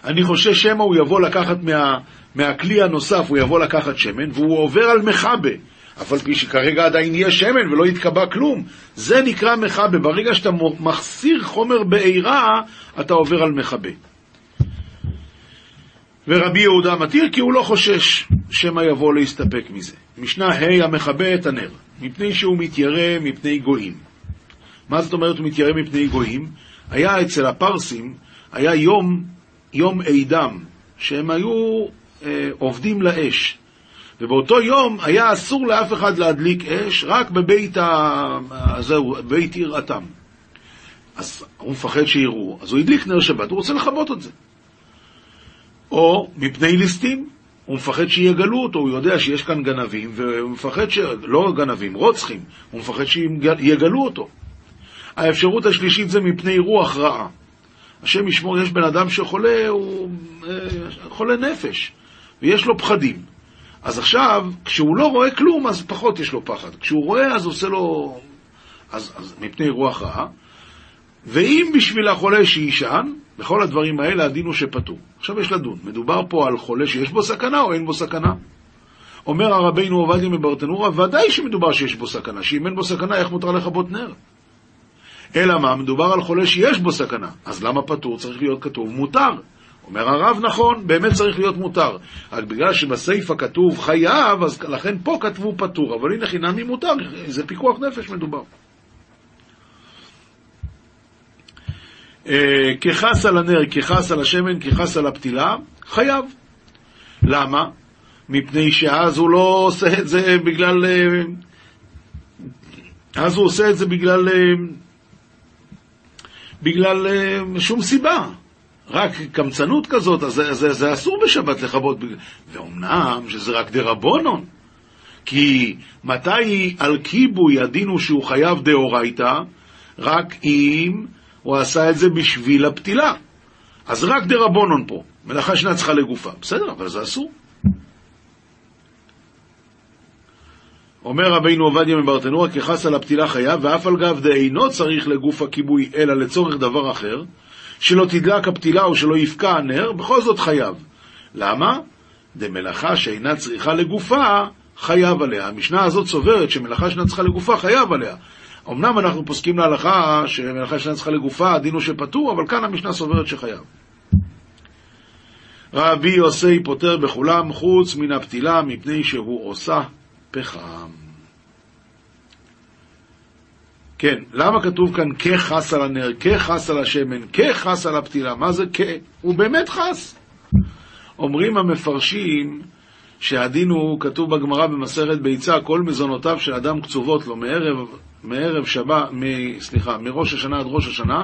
אני חושש שמה הוא יבוא לקחת מה, מהכלי הנוסף, הוא יבוא לקחת שמן והוא עובר על מחבה. אבל פי שכרגע עדיין יהיה שמן ולא יתקבע כלום, זה נקרא מחבה. ברגע שאתה מחסיר חומר בעירה, אתה עובר על מחבה. ורבי יהודה מתיר כי הוא לא חושש שמה יבוא להסתפק מזה. משנה ה', המחבה את הנר, מפני שהוא מתיירא מפני גויים. מה זאת אומרת הוא מתיירא מפני גויים? היה אצל הפרסים, היה יום, יום עידם, שהם היו אה, עובדים לאש. ובאותו יום היה אסור לאף אחד להדליק אש, רק בבית ה... זהו, בית עירתם. אז הוא מפחד שיראו, אז הוא הדליק נר שבת, הוא רוצה לחבות את זה. או מפני ליסטים, הוא מפחד שיגלו אותו, הוא יודע שיש כאן גנבים, והוא מפחד ש... לא גנבים, רוצחים, הוא מפחד שיגלו אותו. האפשרות השלישית זה מפני רוח רעה. השם ישמור, יש בן אדם שחולה, הוא חולה נפש, ויש לו פחדים. אז עכשיו, כשהוא לא רואה כלום, אז פחות יש לו פחד. כשהוא רואה, אז עושה לו... אז, אז מפני רוח רעה. ואם בשביל החולה שישן, בכל הדברים האלה הדין הוא שפטור. עכשיו יש לדון. מדובר פה על חולה שיש בו סכנה או אין בו סכנה. אומר הרבינו עובדיה מברטנורא, ודאי שמדובר שיש בו סכנה. שאם אין בו סכנה, איך מותר לכבות נר? אלא מה? מדובר על חולה שיש בו סכנה. אז למה פטור? צריך להיות כתוב מותר. אומר הרב, נכון, באמת צריך להיות מותר. רק בגלל שבסייפה כתוב חייב, אז לכן פה כתבו פטור. אבל הנה חינם ממותר, זה פיקוח נפש מדובר. כחס על הנר, כחס על השמן, כחס על הפתילה, חייב. למה? מפני שאז הוא לא עושה את זה בגלל... אז הוא עושה את זה בגלל... בגלל שום סיבה. רק קמצנות כזאת, אז זה, זה, זה אסור בשבת לכבות. ואומנם שזה רק דרבונון. כי מתי על כיבוי הדינו שהוא חייב דאורייתא? רק אם הוא עשה את זה בשביל הפתילה. אז רק דרבונון פה. מלאכה שנה צריכה לגופה. בסדר, אבל זה אסור. אומר רבינו עובדיה מברטנורא, כחס על הפתילה חייב, ואף על גב דאינו צריך לגוף הכיבוי, אלא לצורך דבר אחר, שלא תדלק הפתילה או שלא יפקע הנר, בכל זאת חייב. למה? דמלאכה שאינה צריכה לגופה, חייב עליה. המשנה הזאת סוברת שמלאכה שאינה צריכה לגופה, חייב עליה. אמנם אנחנו פוסקים להלכה שמלאכה שאינה צריכה לגופה, הדין הוא שפטור, אבל כאן המשנה סוברת שחייב. רבי יוסי פוטר בכולם חוץ מן הפתילה, מפני שהוא עושה פחם. כן, למה כתוב כאן כחס על הנר, כחס על השמן, כחס על הפתילה? מה זה כ? הוא באמת חס. אומרים המפרשים שהדין הוא כתוב בגמרא במסכת ביצה, כל מזונותיו של אדם קצובות לו מערב, מערב שבת, מ, סליחה, מראש השנה עד ראש השנה,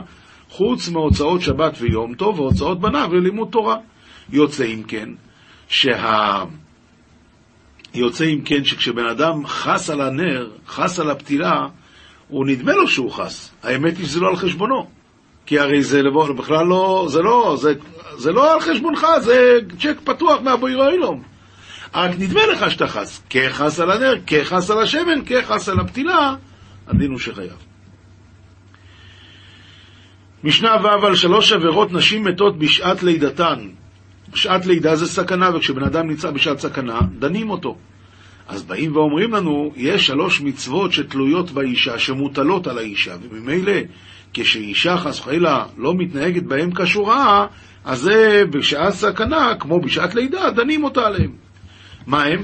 חוץ מהוצאות שבת ויום טוב והוצאות בניו ללימוד תורה. יוצא אם כן שה... יוצא אם כן שכשבן אדם חס על הנר, חס על הפתילה, הוא נדמה לו שהוא חס. האמת היא שזה לא על חשבונו. כי הרי זה בכלל לא, זה לא, זה, זה לא על חשבונך, זה צ'ק פתוח מהבויר אילום. רק נדמה לך שאתה חס. כחס על הנר, כחס על השמן, כחס על הפתילה, הדין הוא שחייב. משנה ו' על שלוש עבירות נשים מתות בשעת לידתן. שעת לידה זה סכנה, וכשבן אדם נמצא בשעת סכנה, דנים אותו. אז באים ואומרים לנו, יש שלוש מצוות שתלויות באישה, שמוטלות על האישה, וממילא, כשאישה חס וחלילה לא מתנהגת בהם כשורה, אז זה בשעת סכנה, כמו בשעת לידה, דנים אותה עליהם. מה הם?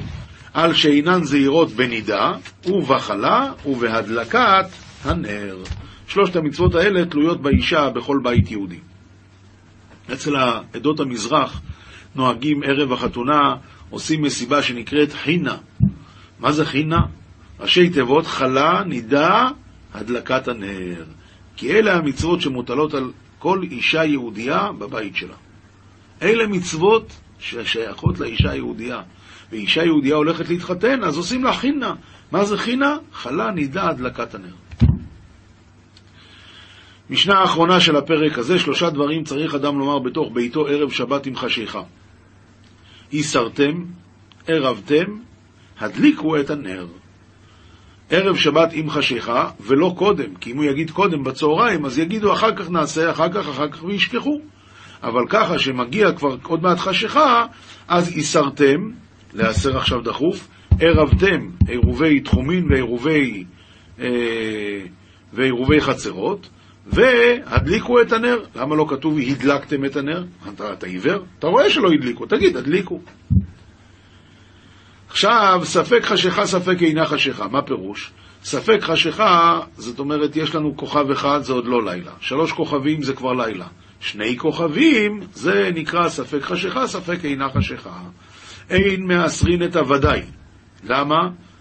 על שאינן זהירות בנידה, ובחלה, ובהדלקת הנר. שלושת המצוות האלה תלויות באישה בכל בית יהודי. אצל העדות המזרח נוהגים ערב החתונה, עושים מסיבה שנקראת חינה. מה זה חינה? ראשי תיבות חלה, נידה, הדלקת הנר. כי אלה המצוות שמוטלות על כל אישה יהודייה בבית שלה. אלה מצוות ששייכות לאישה יהודייה. ואישה יהודייה הולכת להתחתן, אז עושים לה חינה. מה זה חינה? חלה, נידה, הדלקת הנר. משנה האחרונה של הפרק הזה, שלושה דברים צריך אדם לומר בתוך ביתו ערב שבת עם חשיכה. איסרתם, ערבתם, הדליקו את הנר. ערב שבת עם חשיכה, ולא קודם, כי אם הוא יגיד קודם בצהריים, אז יגידו אחר כך נעשה, אחר כך, אחר כך, וישכחו. אבל ככה שמגיע כבר עוד מעט חשיכה, אז איסרתם, לעשר עכשיו דחוף, ערבתם, עירובי תחומין ועירובי, אה, ועירובי חצרות, והדליקו את הנר. למה לא כתוב הדלקתם את הנר? אתה, אתה עיוור? אתה רואה שלא הדליקו, תגיד הדליקו. עכשיו ספק חשיכה ספק אינה חשיכה. מה פירוש? ספק חשיכה זאת אומרת יש לנו כוכב אחד, זה עוד לא לילה. שלוש כוכבים זה כבר לילה. שני כוכבים זה נקרא ספק חשיכה ספק אינה חשיכה. אין מעשרין את הוודאי. למה?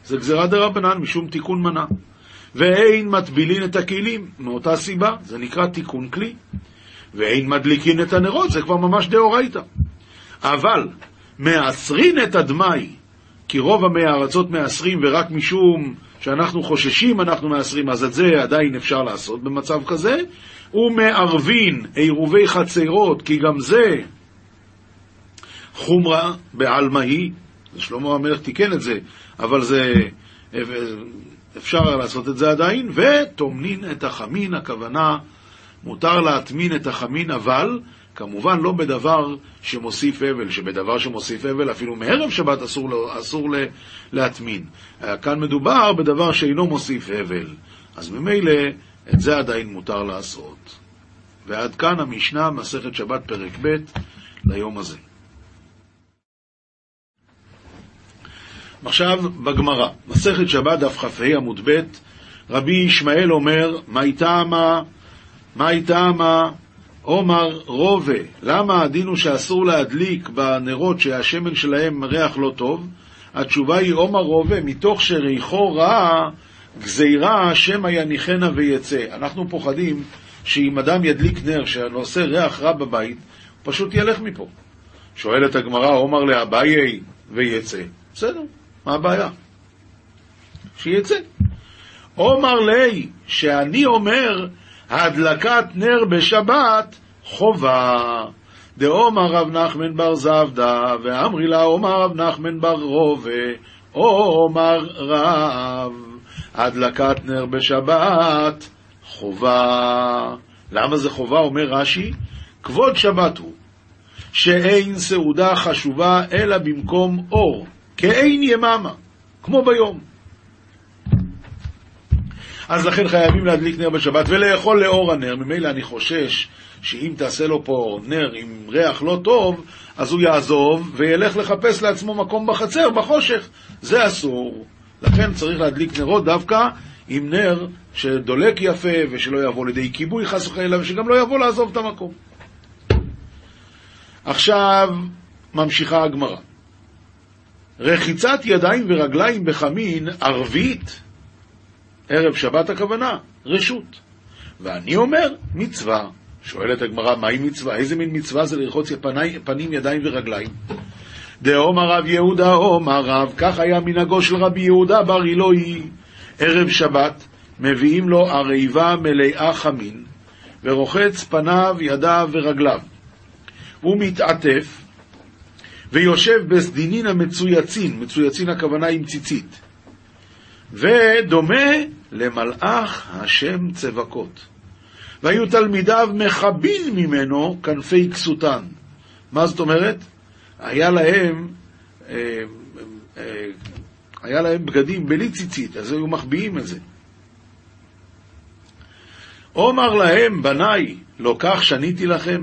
זה גזירה דרבנן משום תיקון מנה. ואין מטבילין את הכלים, מאותה סיבה, זה נקרא תיקון כלי. ואין מדליקין את הנרות, זה כבר ממש דאורייתא. אבל, מעשרין את הדמאי, כי רוב המאה הארצות מעשרים, ורק משום שאנחנו חוששים אנחנו מעשרים, אז את זה עדיין אפשר לעשות במצב כזה. ומערבין, עירובי חצרות, כי גם זה חומרה בעלמא היא, שלמה המלך תיקן את זה, אבל זה אפשר לעשות את זה עדיין. ותומנין את החמין, הכוונה מותר להטמין את החמין, אבל כמובן לא בדבר שמוסיף אבל, שבדבר שמוסיף אבל אפילו מערב שבת אסור, אסור להטמין. כאן מדובר בדבר שאינו מוסיף אבל, אז ממילא את זה עדיין מותר לעשות. ועד כאן המשנה, מסכת שבת פרק ב' ליום הזה. עכשיו בגמרא, מסכת שבת דף חפ"ה עמוד ב', רבי ישמעאל אומר, מאי טעמא, מאי טעמא, אומר רובה, למה הדין הוא שאסור להדליק בנרות שהשמן שלהם ריח לא טוב? התשובה היא, אומר רובה, מתוך שריחו רע, גזירה שמא יניחנה ויצא. אנחנו פוחדים שאם אדם ידליק נר שעושה ריח רע בבית, פשוט ילך מפה. שואלת הגמרא, אומר לאביי ויצא. בסדר, מה הבעיה? שיצא. אומר לי, שאני אומר, הדלקת נר בשבת חובה. דאמר רב נחמן בר זבדא, ואמרי לה אומר רב נחמן בר רובה, אומר רב, הדלקת נר בשבת חובה. למה זה חובה? אומר רש"י, כבוד שבת הוא שאין סעודה חשובה אלא במקום אור, כאין יממה, כמו ביום. אז לכן חייבים להדליק נר בשבת ולאכול לאור הנר. ממילא אני חושש שאם תעשה לו פה נר עם ריח לא טוב, אז הוא יעזוב וילך לחפש לעצמו מקום בחצר, בחושך. זה אסור. לכן צריך להדליק נרות דווקא עם נר שדולק יפה, ושלא יבוא לידי כיבוי חס וחלילה, ושגם לא יבוא לעזוב את המקום. עכשיו ממשיכה הגמרא, רחיצת ידיים ורגליים בחמין ערבית, ערב שבת הכוונה, רשות. ואני אומר, מצווה. שואלת הגמרא, מהי מצווה? איזה מין מצווה זה לרחוץ פנים, ידיים ורגליים? דאמר רב יהודה, אמר רב, כך היה מנהגו של רבי יהודה בר אלוהי. ערב שבת מביאים לו ערבה מלאה חמין, ורוחץ פניו, ידיו ורגליו. הוא מתעטף, ויושב בסדינין המצויצין, מצויצין הכוונה עם ציצית, ודומה למלאך השם צבקות. והיו תלמידיו מחבין ממנו כנפי כסותן. מה זאת אומרת? היה להם אה, אה, היה להם בגדים בלי ציצית, אז היו מחביאים את זה. אומר להם, בניי, לא כך שניתי לכם?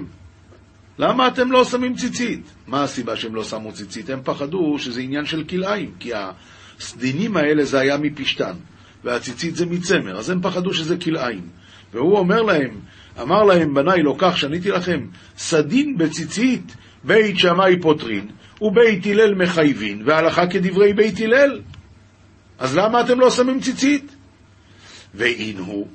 למה אתם לא שמים ציצית? מה הסיבה שהם לא שמו ציצית? הם פחדו שזה עניין של כלאיים, כי הסדינים האלה זה היה מפשטן, והציצית זה מצמר, אז הם פחדו שזה כלאיים. והוא אומר להם, אמר להם, בניי, לא כך שניתי לכם? סדין בציצית בית שמאי פוטרין, ובית הלל מחייבין, והלכה כדברי בית הלל. אז למה אתם לא שמים ציצית? ואין הוא,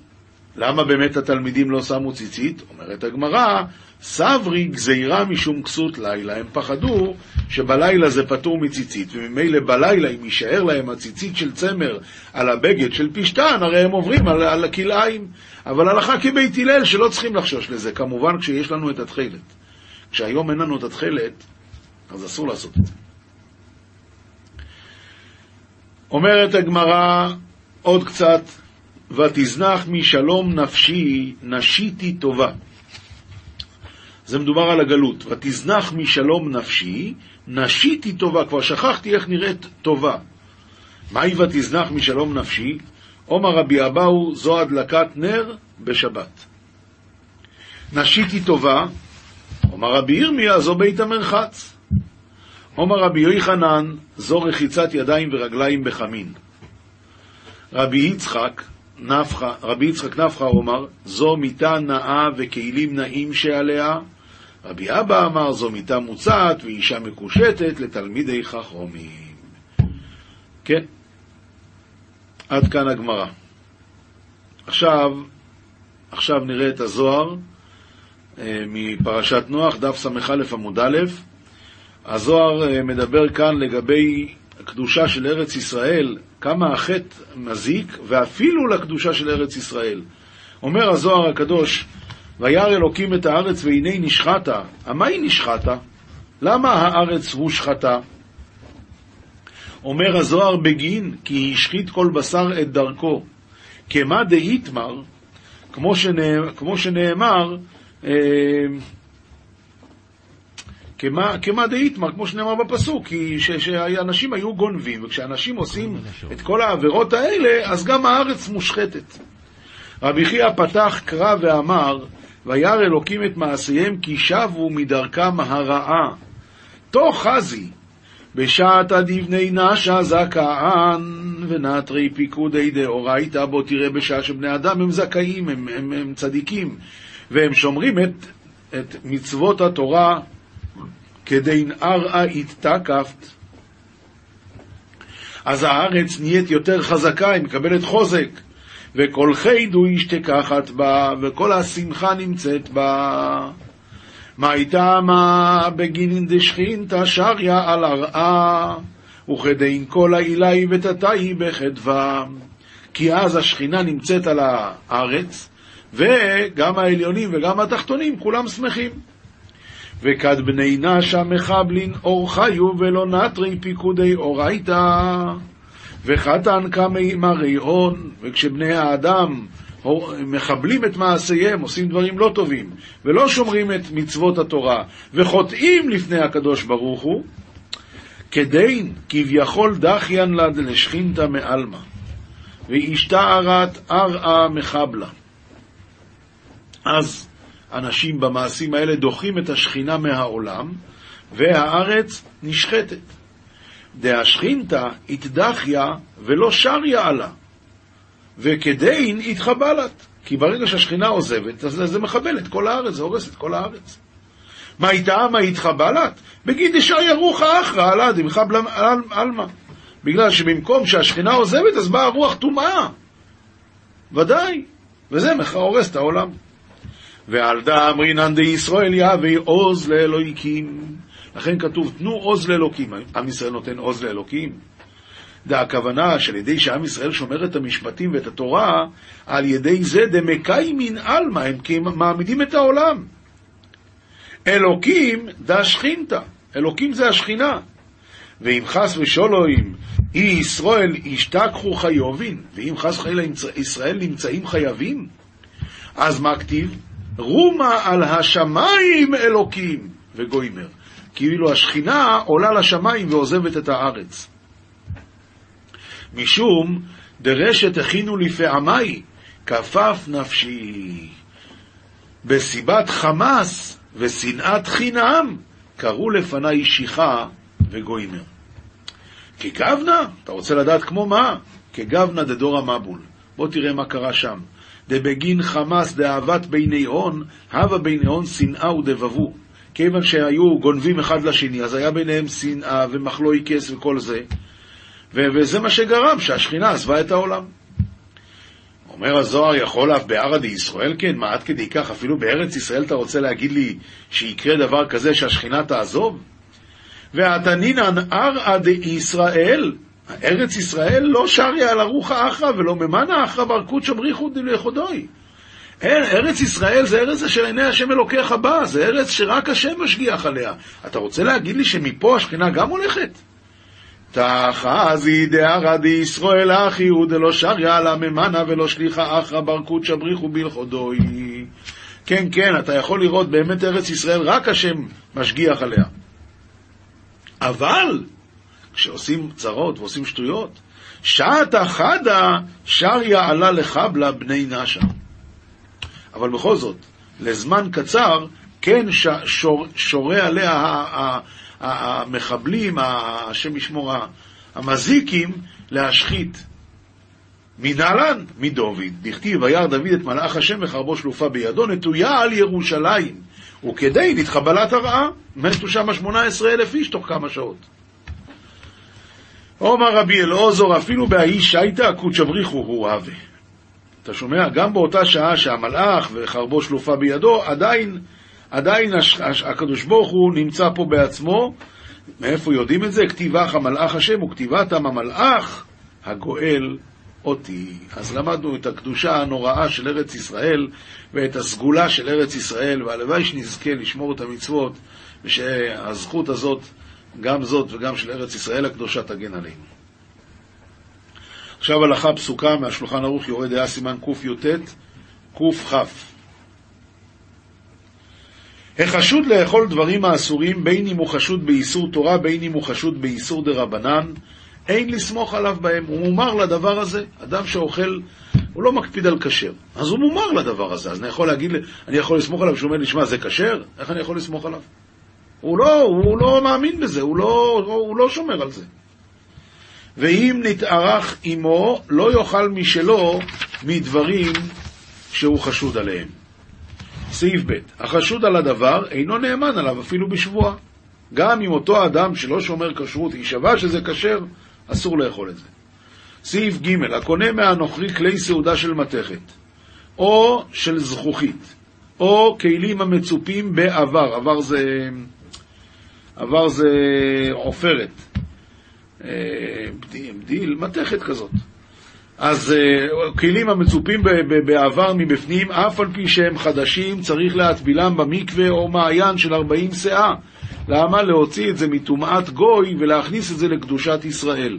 למה באמת התלמידים לא שמו ציצית? אומרת הגמרא, סברי גזירה משום כסות לילה. הם פחדו שבלילה זה פטור מציצית, וממילא בלילה אם יישאר להם הציצית של צמר על הבגד של פשטן, הרי הם עוברים על, על הכלאיים. אבל הלכה כבית הלל שלא צריכים לחשוש לזה, כמובן כשיש לנו את התחילת. כשהיום אין לנו את התחילת, אז אסור לעשות את זה. אומרת הגמרא עוד קצת, ותזנח משלום נפשי נשיתי טובה. זה מדובר על הגלות. ותזנח משלום נפשי נשיתי טובה. כבר שכחתי איך נראית טובה. מהי ותזנח משלום נפשי? אומר רבי אבאו, זו הדלקת נר בשבת. נשיתי טובה, אומר רבי ירמיה, זו בית המרחץ. אומר רבי יוחנן, זו רחיצת ידיים ורגליים בחמין. רבי יצחק נפחה, רבי יצחק נפחה אומר, זו מיטה נאה וכלים נאים שעליה. רבי אבא אמר, זו מיטה מוצעת ואישה מקושטת לתלמידי חכמים. כן, עד כאן הגמרא. עכשיו עכשיו נראה את הזוהר מפרשת נח דף סמ"א עמוד א'. הזוהר מדבר כאן לגבי הקדושה של ארץ ישראל, כמה החטא מזיק, ואפילו לקדושה של ארץ ישראל. אומר הזוהר הקדוש, וירא אלוקים את הארץ והנה נשחתה. מה היא נשחתה? למה הארץ הושחתה? אומר הזוהר בגין, כי השחית כל בשר את דרכו. כמה דהיתמר, כמו שנאמר, כמו שנאמר, כמה, כמה דהיתמר, כמו שנאמר בפסוק, כי ש, שאנשים היו גונבים, וכשאנשים עושים את כל העבירות האלה, אז גם הארץ מושחתת. רבי חייא פתח קרא ואמר, וירא אלוקים את מעשיהם כי שבו מדרכם הרעה. תוך חזי, בשעת הדבני נשא זכאן ונטרי פיקודי דאורייתא. בו תראה בשעה שבני אדם הם זכאים, הם, הם, הם צדיקים, והם שומרים את, את מצוות התורה כדי נערא התתקפת. אז הארץ נהיית יותר חזקה, היא מקבלת חוזק. וכל חיידו ישתכחת בה, וכל השמחה נמצאת בה. מה הייתה מה בגין דשכינתא שריה על הרעה, וכדין כל העילאי ותתאי בחדווה. כי אז השכינה נמצאת על הארץ, וגם העליונים וגם התחתונים כולם שמחים. וכד בני נשא מחבלין אור חיו ולא נטרי פיקודי אורייתא. וחתן כמי מרי הון, וכשבני האדם מחבלים את מעשיהם, עושים דברים לא טובים, ולא שומרים את מצוות התורה, וחוטאים לפני הקדוש ברוך הוא, כדין כביכול דחיין לד לשכינתה מאלמה, וישתערת ארעה מחבלה. אז אנשים במעשים האלה דוחים את השכינה מהעולם, והארץ נשחטת. דהשכינתה התדחיה ולא שריה עלה, וכדין התחבלת. כי ברגע שהשכינה עוזבת, אז זה מחבל את כל הארץ, זה הורס את כל הארץ. מה הייתה, מה התחבלת? בגיד ישר ירוחה אחרא עלה דמחבל עלמא. בגלל שבמקום שהשכינה עוזבת, אז באה הרוח טומאה. ודאי. וזה מחר הורס את העולם. ועל דאמרינן דישראל יהוה עוז לאלוהיקים. לכן כתוב, תנו עוז לאלוקים. עם ישראל נותן עוז לאלוקים. זה הכוונה שעל ידי שעם ישראל שומר את המשפטים ואת התורה, על ידי זה דמקיימין עלמא, הם מעמידים את העולם. אלוקים דשכינתא, אלוקים זה השכינה. ואם חס ושלום, אי ישראל ישתכחו חייבים, ואם חס וחלילה ישראל נמצאים חייבים, אז מה כתיב? רומא על השמיים אלוקים וגוימר. כאילו השכינה עולה לשמיים ועוזבת את הארץ. משום דרשת הכינו לפעמי, כפף נפשי. בסיבת חמאס ושנאת חינם, קראו לפני שיחה וגוימר. כגבנה, אתה רוצה לדעת כמו מה? כגבנה דדור המבול. בוא תראה מה קרה שם. דבגין חמאס דאהבת ביני הון, הווה ביני הון שנאה ודבבו. כיוון שהיו גונבים אחד לשני, אז היה ביניהם שנאה ומחלוקת וכל זה. וזה מה שגרם, שהשכינה עזבה את העולם. אומר הזוהר, יכול אף בארץ ישראל כן? מה עד כדי כך? אפילו בארץ ישראל אתה רוצה להגיד לי שיקרה דבר כזה שהשכינה תעזוב? והתנינן ארעא דישראל, ארץ ישראל לא שריה על ארוחה אחרא ולא ממנה אחרא ברכות שמריחו לכודוי. ארץ ישראל זה ארץ של עיני השם אלוקיך הבא, זה ארץ שרק השם משגיח עליה. אתה רוצה להגיד לי שמפה השכינה גם הולכת? תחזי דהרא דישראל אחי ודלא שריה עלה ממנה ולא שליחה אחרא ברכות שבריחו בלכודוי. כן כן, אתה יכול לראות באמת ארץ ישראל רק השם משגיח עליה. אבל כשעושים צרות ועושים שטויות, שעת אחדה שריה עלה לחבלה בני נשא. אבל בכל זאת, לזמן קצר, כן שורה עליה המחבלים, השם ישמור, המזיקים, להשחית. מנהלן, מדוד, דכתיב, וירא דוד את מלאך השם וחרבו שלופה בידו, נטויה על ירושלים. וכדי נתחבלת הרעה, מתו שם שמונה עשר אלף איש תוך כמה שעות. אומר רבי אלעזר, אפילו באיש שהייתה, קודש בריחו הוא אהבה. אתה שומע, גם באותה שעה שהמלאך וחרבו שלופה בידו, עדיין, עדיין הקדוש ברוך הוא נמצא פה בעצמו. מאיפה יודעים את זה? כתיבך המלאך השם וכתיבתם המלאך הגואל אותי. אז למדנו את הקדושה הנוראה של ארץ ישראל ואת הסגולה של ארץ ישראל, והלוואי שנזכה לשמור את המצוות, ושהזכות הזאת גם זאת וגם של ארץ ישראל הקדושה תגן עלינו. עכשיו הלכה פסוקה מהשולחן ערוך יורד היה סימן קוף יוטט, קוף חף. החשוד לאכול דברים האסורים, בין אם הוא חשוד באיסור תורה, בין אם הוא חשוד באיסור דרבנן, אין לסמוך עליו בהם. הוא מומר לדבר הזה. אדם שאוכל, הוא לא מקפיד על כשר, אז הוא מומר לדבר הזה. אז אני יכול להגיד, אני יכול לסמוך עליו שאומר לי, שמה, זה כשר? איך אני יכול לסמוך עליו? הוא לא, הוא לא מאמין בזה, הוא לא, הוא לא שומר על זה. ואם נתארך עמו, לא יאכל משלו מדברים שהוא חשוד עליהם. סעיף ב' החשוד על הדבר אינו נאמן עליו אפילו בשבוע. גם אם אותו אדם שלא שומר כשרות יישבע שזה כשר, אסור לאכול את זה. סעיף ג' הקונה מהנוכרי כלי סעודה של מתכת או של זכוכית או כלים המצופים בעבר. עבר זה עבר זה עופרת, בדיל, מתכת כזאת. אז כלים המצופים בעבר מבפנים, אף על פי שהם חדשים, צריך להטבילם במקווה או מעיין של ארבעים שעה. למה? להוציא את זה מטומאת גוי ולהכניס את זה לקדושת ישראל.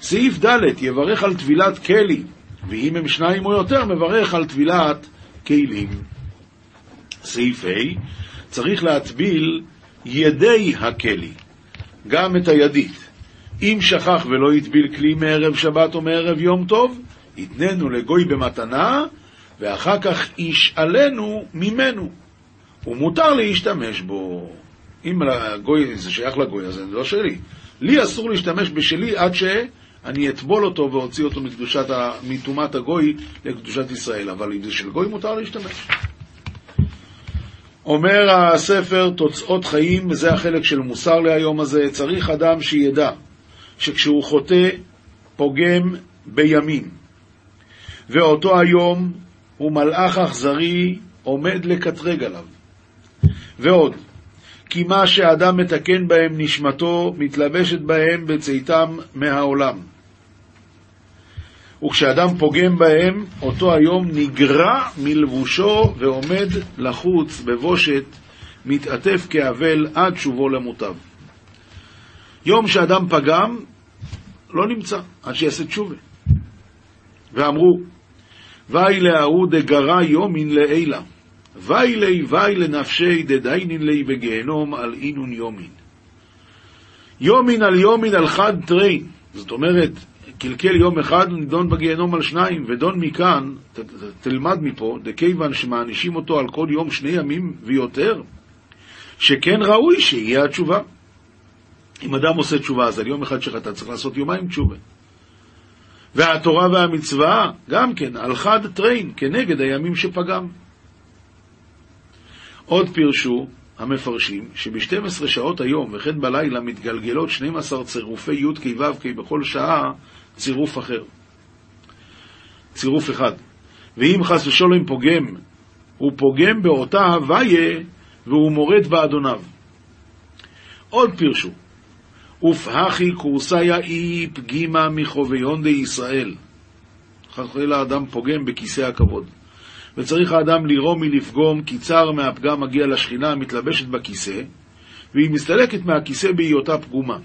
סעיף ד' יברך על טבילת כלי, ואם הם שניים או יותר מברך על טבילת כלים. סעיף ה' צריך להטביל ידי הכלי, גם את הידית. אם שכח ולא יטביל כלי מערב שבת או מערב יום טוב, יתננו לגוי במתנה, ואחר כך ישאלנו ממנו. ומותר להשתמש בו. אם הגוי, זה שייך לגוי, אז זה לא שלי. לי אסור להשתמש בשלי עד שאני אטבול אותו והוציא אותו מטומאת הגוי לקדושת ישראל. אבל אם זה של גוי, מותר להשתמש. אומר הספר תוצאות חיים, וזה החלק של מוסר להיום הזה, צריך אדם שידע שכשהוא חוטא פוגם בימין, ואותו היום הוא מלאך אכזרי עומד לקטרג עליו. ועוד, כי מה שאדם מתקן בהם נשמתו מתלבשת בהם בצאתם מהעולם, וכשאדם פוגם בהם אותו היום נגרע מלבושו ועומד לחוץ בבושת, מתעטף כאבל עד שובו למוטב. יום שאדם פגם לא נמצא עד שיעשה תשובה. ואמרו ואי להוא דגרע יומין לעילה, ואי לי ואי לנפשי דדיינין לי בגיהנום על אינון יומין. יומין על יומין על חד טרין, זאת אומרת קלקל יום אחד נדון בגיהנום על שניים, ודון מכאן ת, ת, תלמד מפה דכיוון שמענישים אותו על כל יום שני ימים ויותר, שכן ראוי שיהיה התשובה. אם אדם עושה תשובה, אז על יום אחד שחטא צריך לעשות יומיים תשובה. והתורה והמצווה גם כן על חד טריין, כנגד הימים שפגם. עוד פירשו המפרשים שב-שתים עשרה שעות היום וכן בלילה מתגלגלות שנים עשר צירופי י' כ' ו' כ' בכל שעה צירוף אחר, צירוף אחד. ואם חס ושלום פוגם, הוא פוגם באותה הוויה והוא מורד באדוניו. עוד פירשו ופהכי קורסיה אי פגימה מחוויון די ישראל, חלילה האדם פוגם בכיסא הכבוד, וצריך האדם לירום מלפגום, כי צער מהפגם מגיע לשכינה המתלבשת בכיסא, והיא מסתלקת מהכיסא בהיותה פגומה.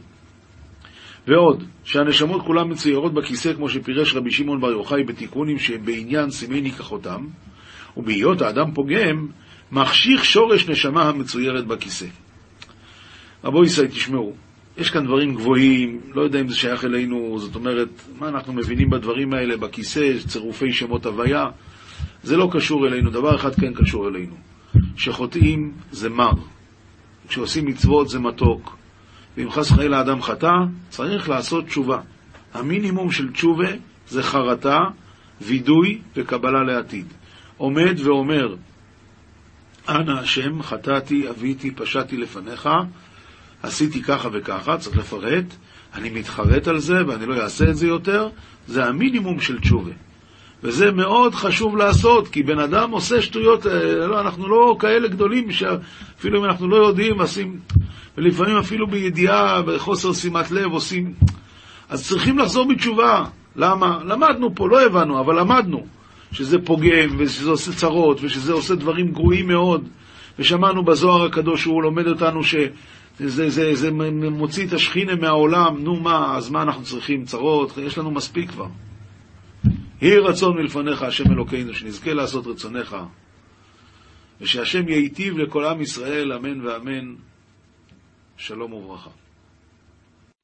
ועוד, שהנשמות כולם מצוירות בכיסא, כמו שפירש רבי שמעון בר יוחאי בתיקונים שבעניין סימי ניקחותם, ובהיות האדם פוגם, מחשיך שורש נשמה המצוירת בכיסא. רבו ישראל, תשמעו, יש כאן דברים גבוהים, לא יודע אם זה שייך אלינו, זאת אומרת, מה אנחנו מבינים בדברים האלה, בכיסא, צירופי שמות הוויה, זה לא קשור אלינו. דבר אחד כן קשור אלינו, שחוטאים זה מר, כשעושים מצוות זה מתוק, ואם חס וחלילה לאדם חטא, צריך לעשות תשובה. המינימום של תשובה זה חרטה, וידוי וקבלה לעתיד. עומד ואומר, אנא השם, חטאתי, אביתי, פשעתי לפניך, עשיתי ככה וככה, צריך לפרט, אני מתחרט על זה ואני לא אעשה את זה יותר. זה המינימום של תשובה, וזה מאוד חשוב לעשות, כי בן אדם עושה שטויות, לא, אנחנו לא כאלה גדולים, שאפילו אם אנחנו לא יודעים, עושים, ולפעמים אפילו בידיעה, בחוסר שימת לב, עושים. אז צריכים לחזור בתשובה. למה? למדנו פה, לא הבנו, אבל למדנו, שזה פוגם, ושזה עושה צרות, ושזה עושה דברים גרועים מאוד, ושמענו בזוהר הקדוש, שהוא לומד אותנו ש... זה, זה, זה מוציא את השכינה מהעולם, נו מה, אז מה אנחנו צריכים צרות? יש לנו מספיק כבר. יהי רצון מלפניך, השם אלוקינו, שנזכה לעשות רצונך, ושהשם ייטיב לכל עם ישראל, אמן ואמן, שלום וברכה.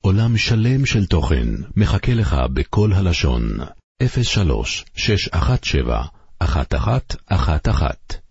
עולם שלם של תוכן מחכה לך בכל הלשון, אפס שלוש שש אחת שבע אחת אחת אחת אחת.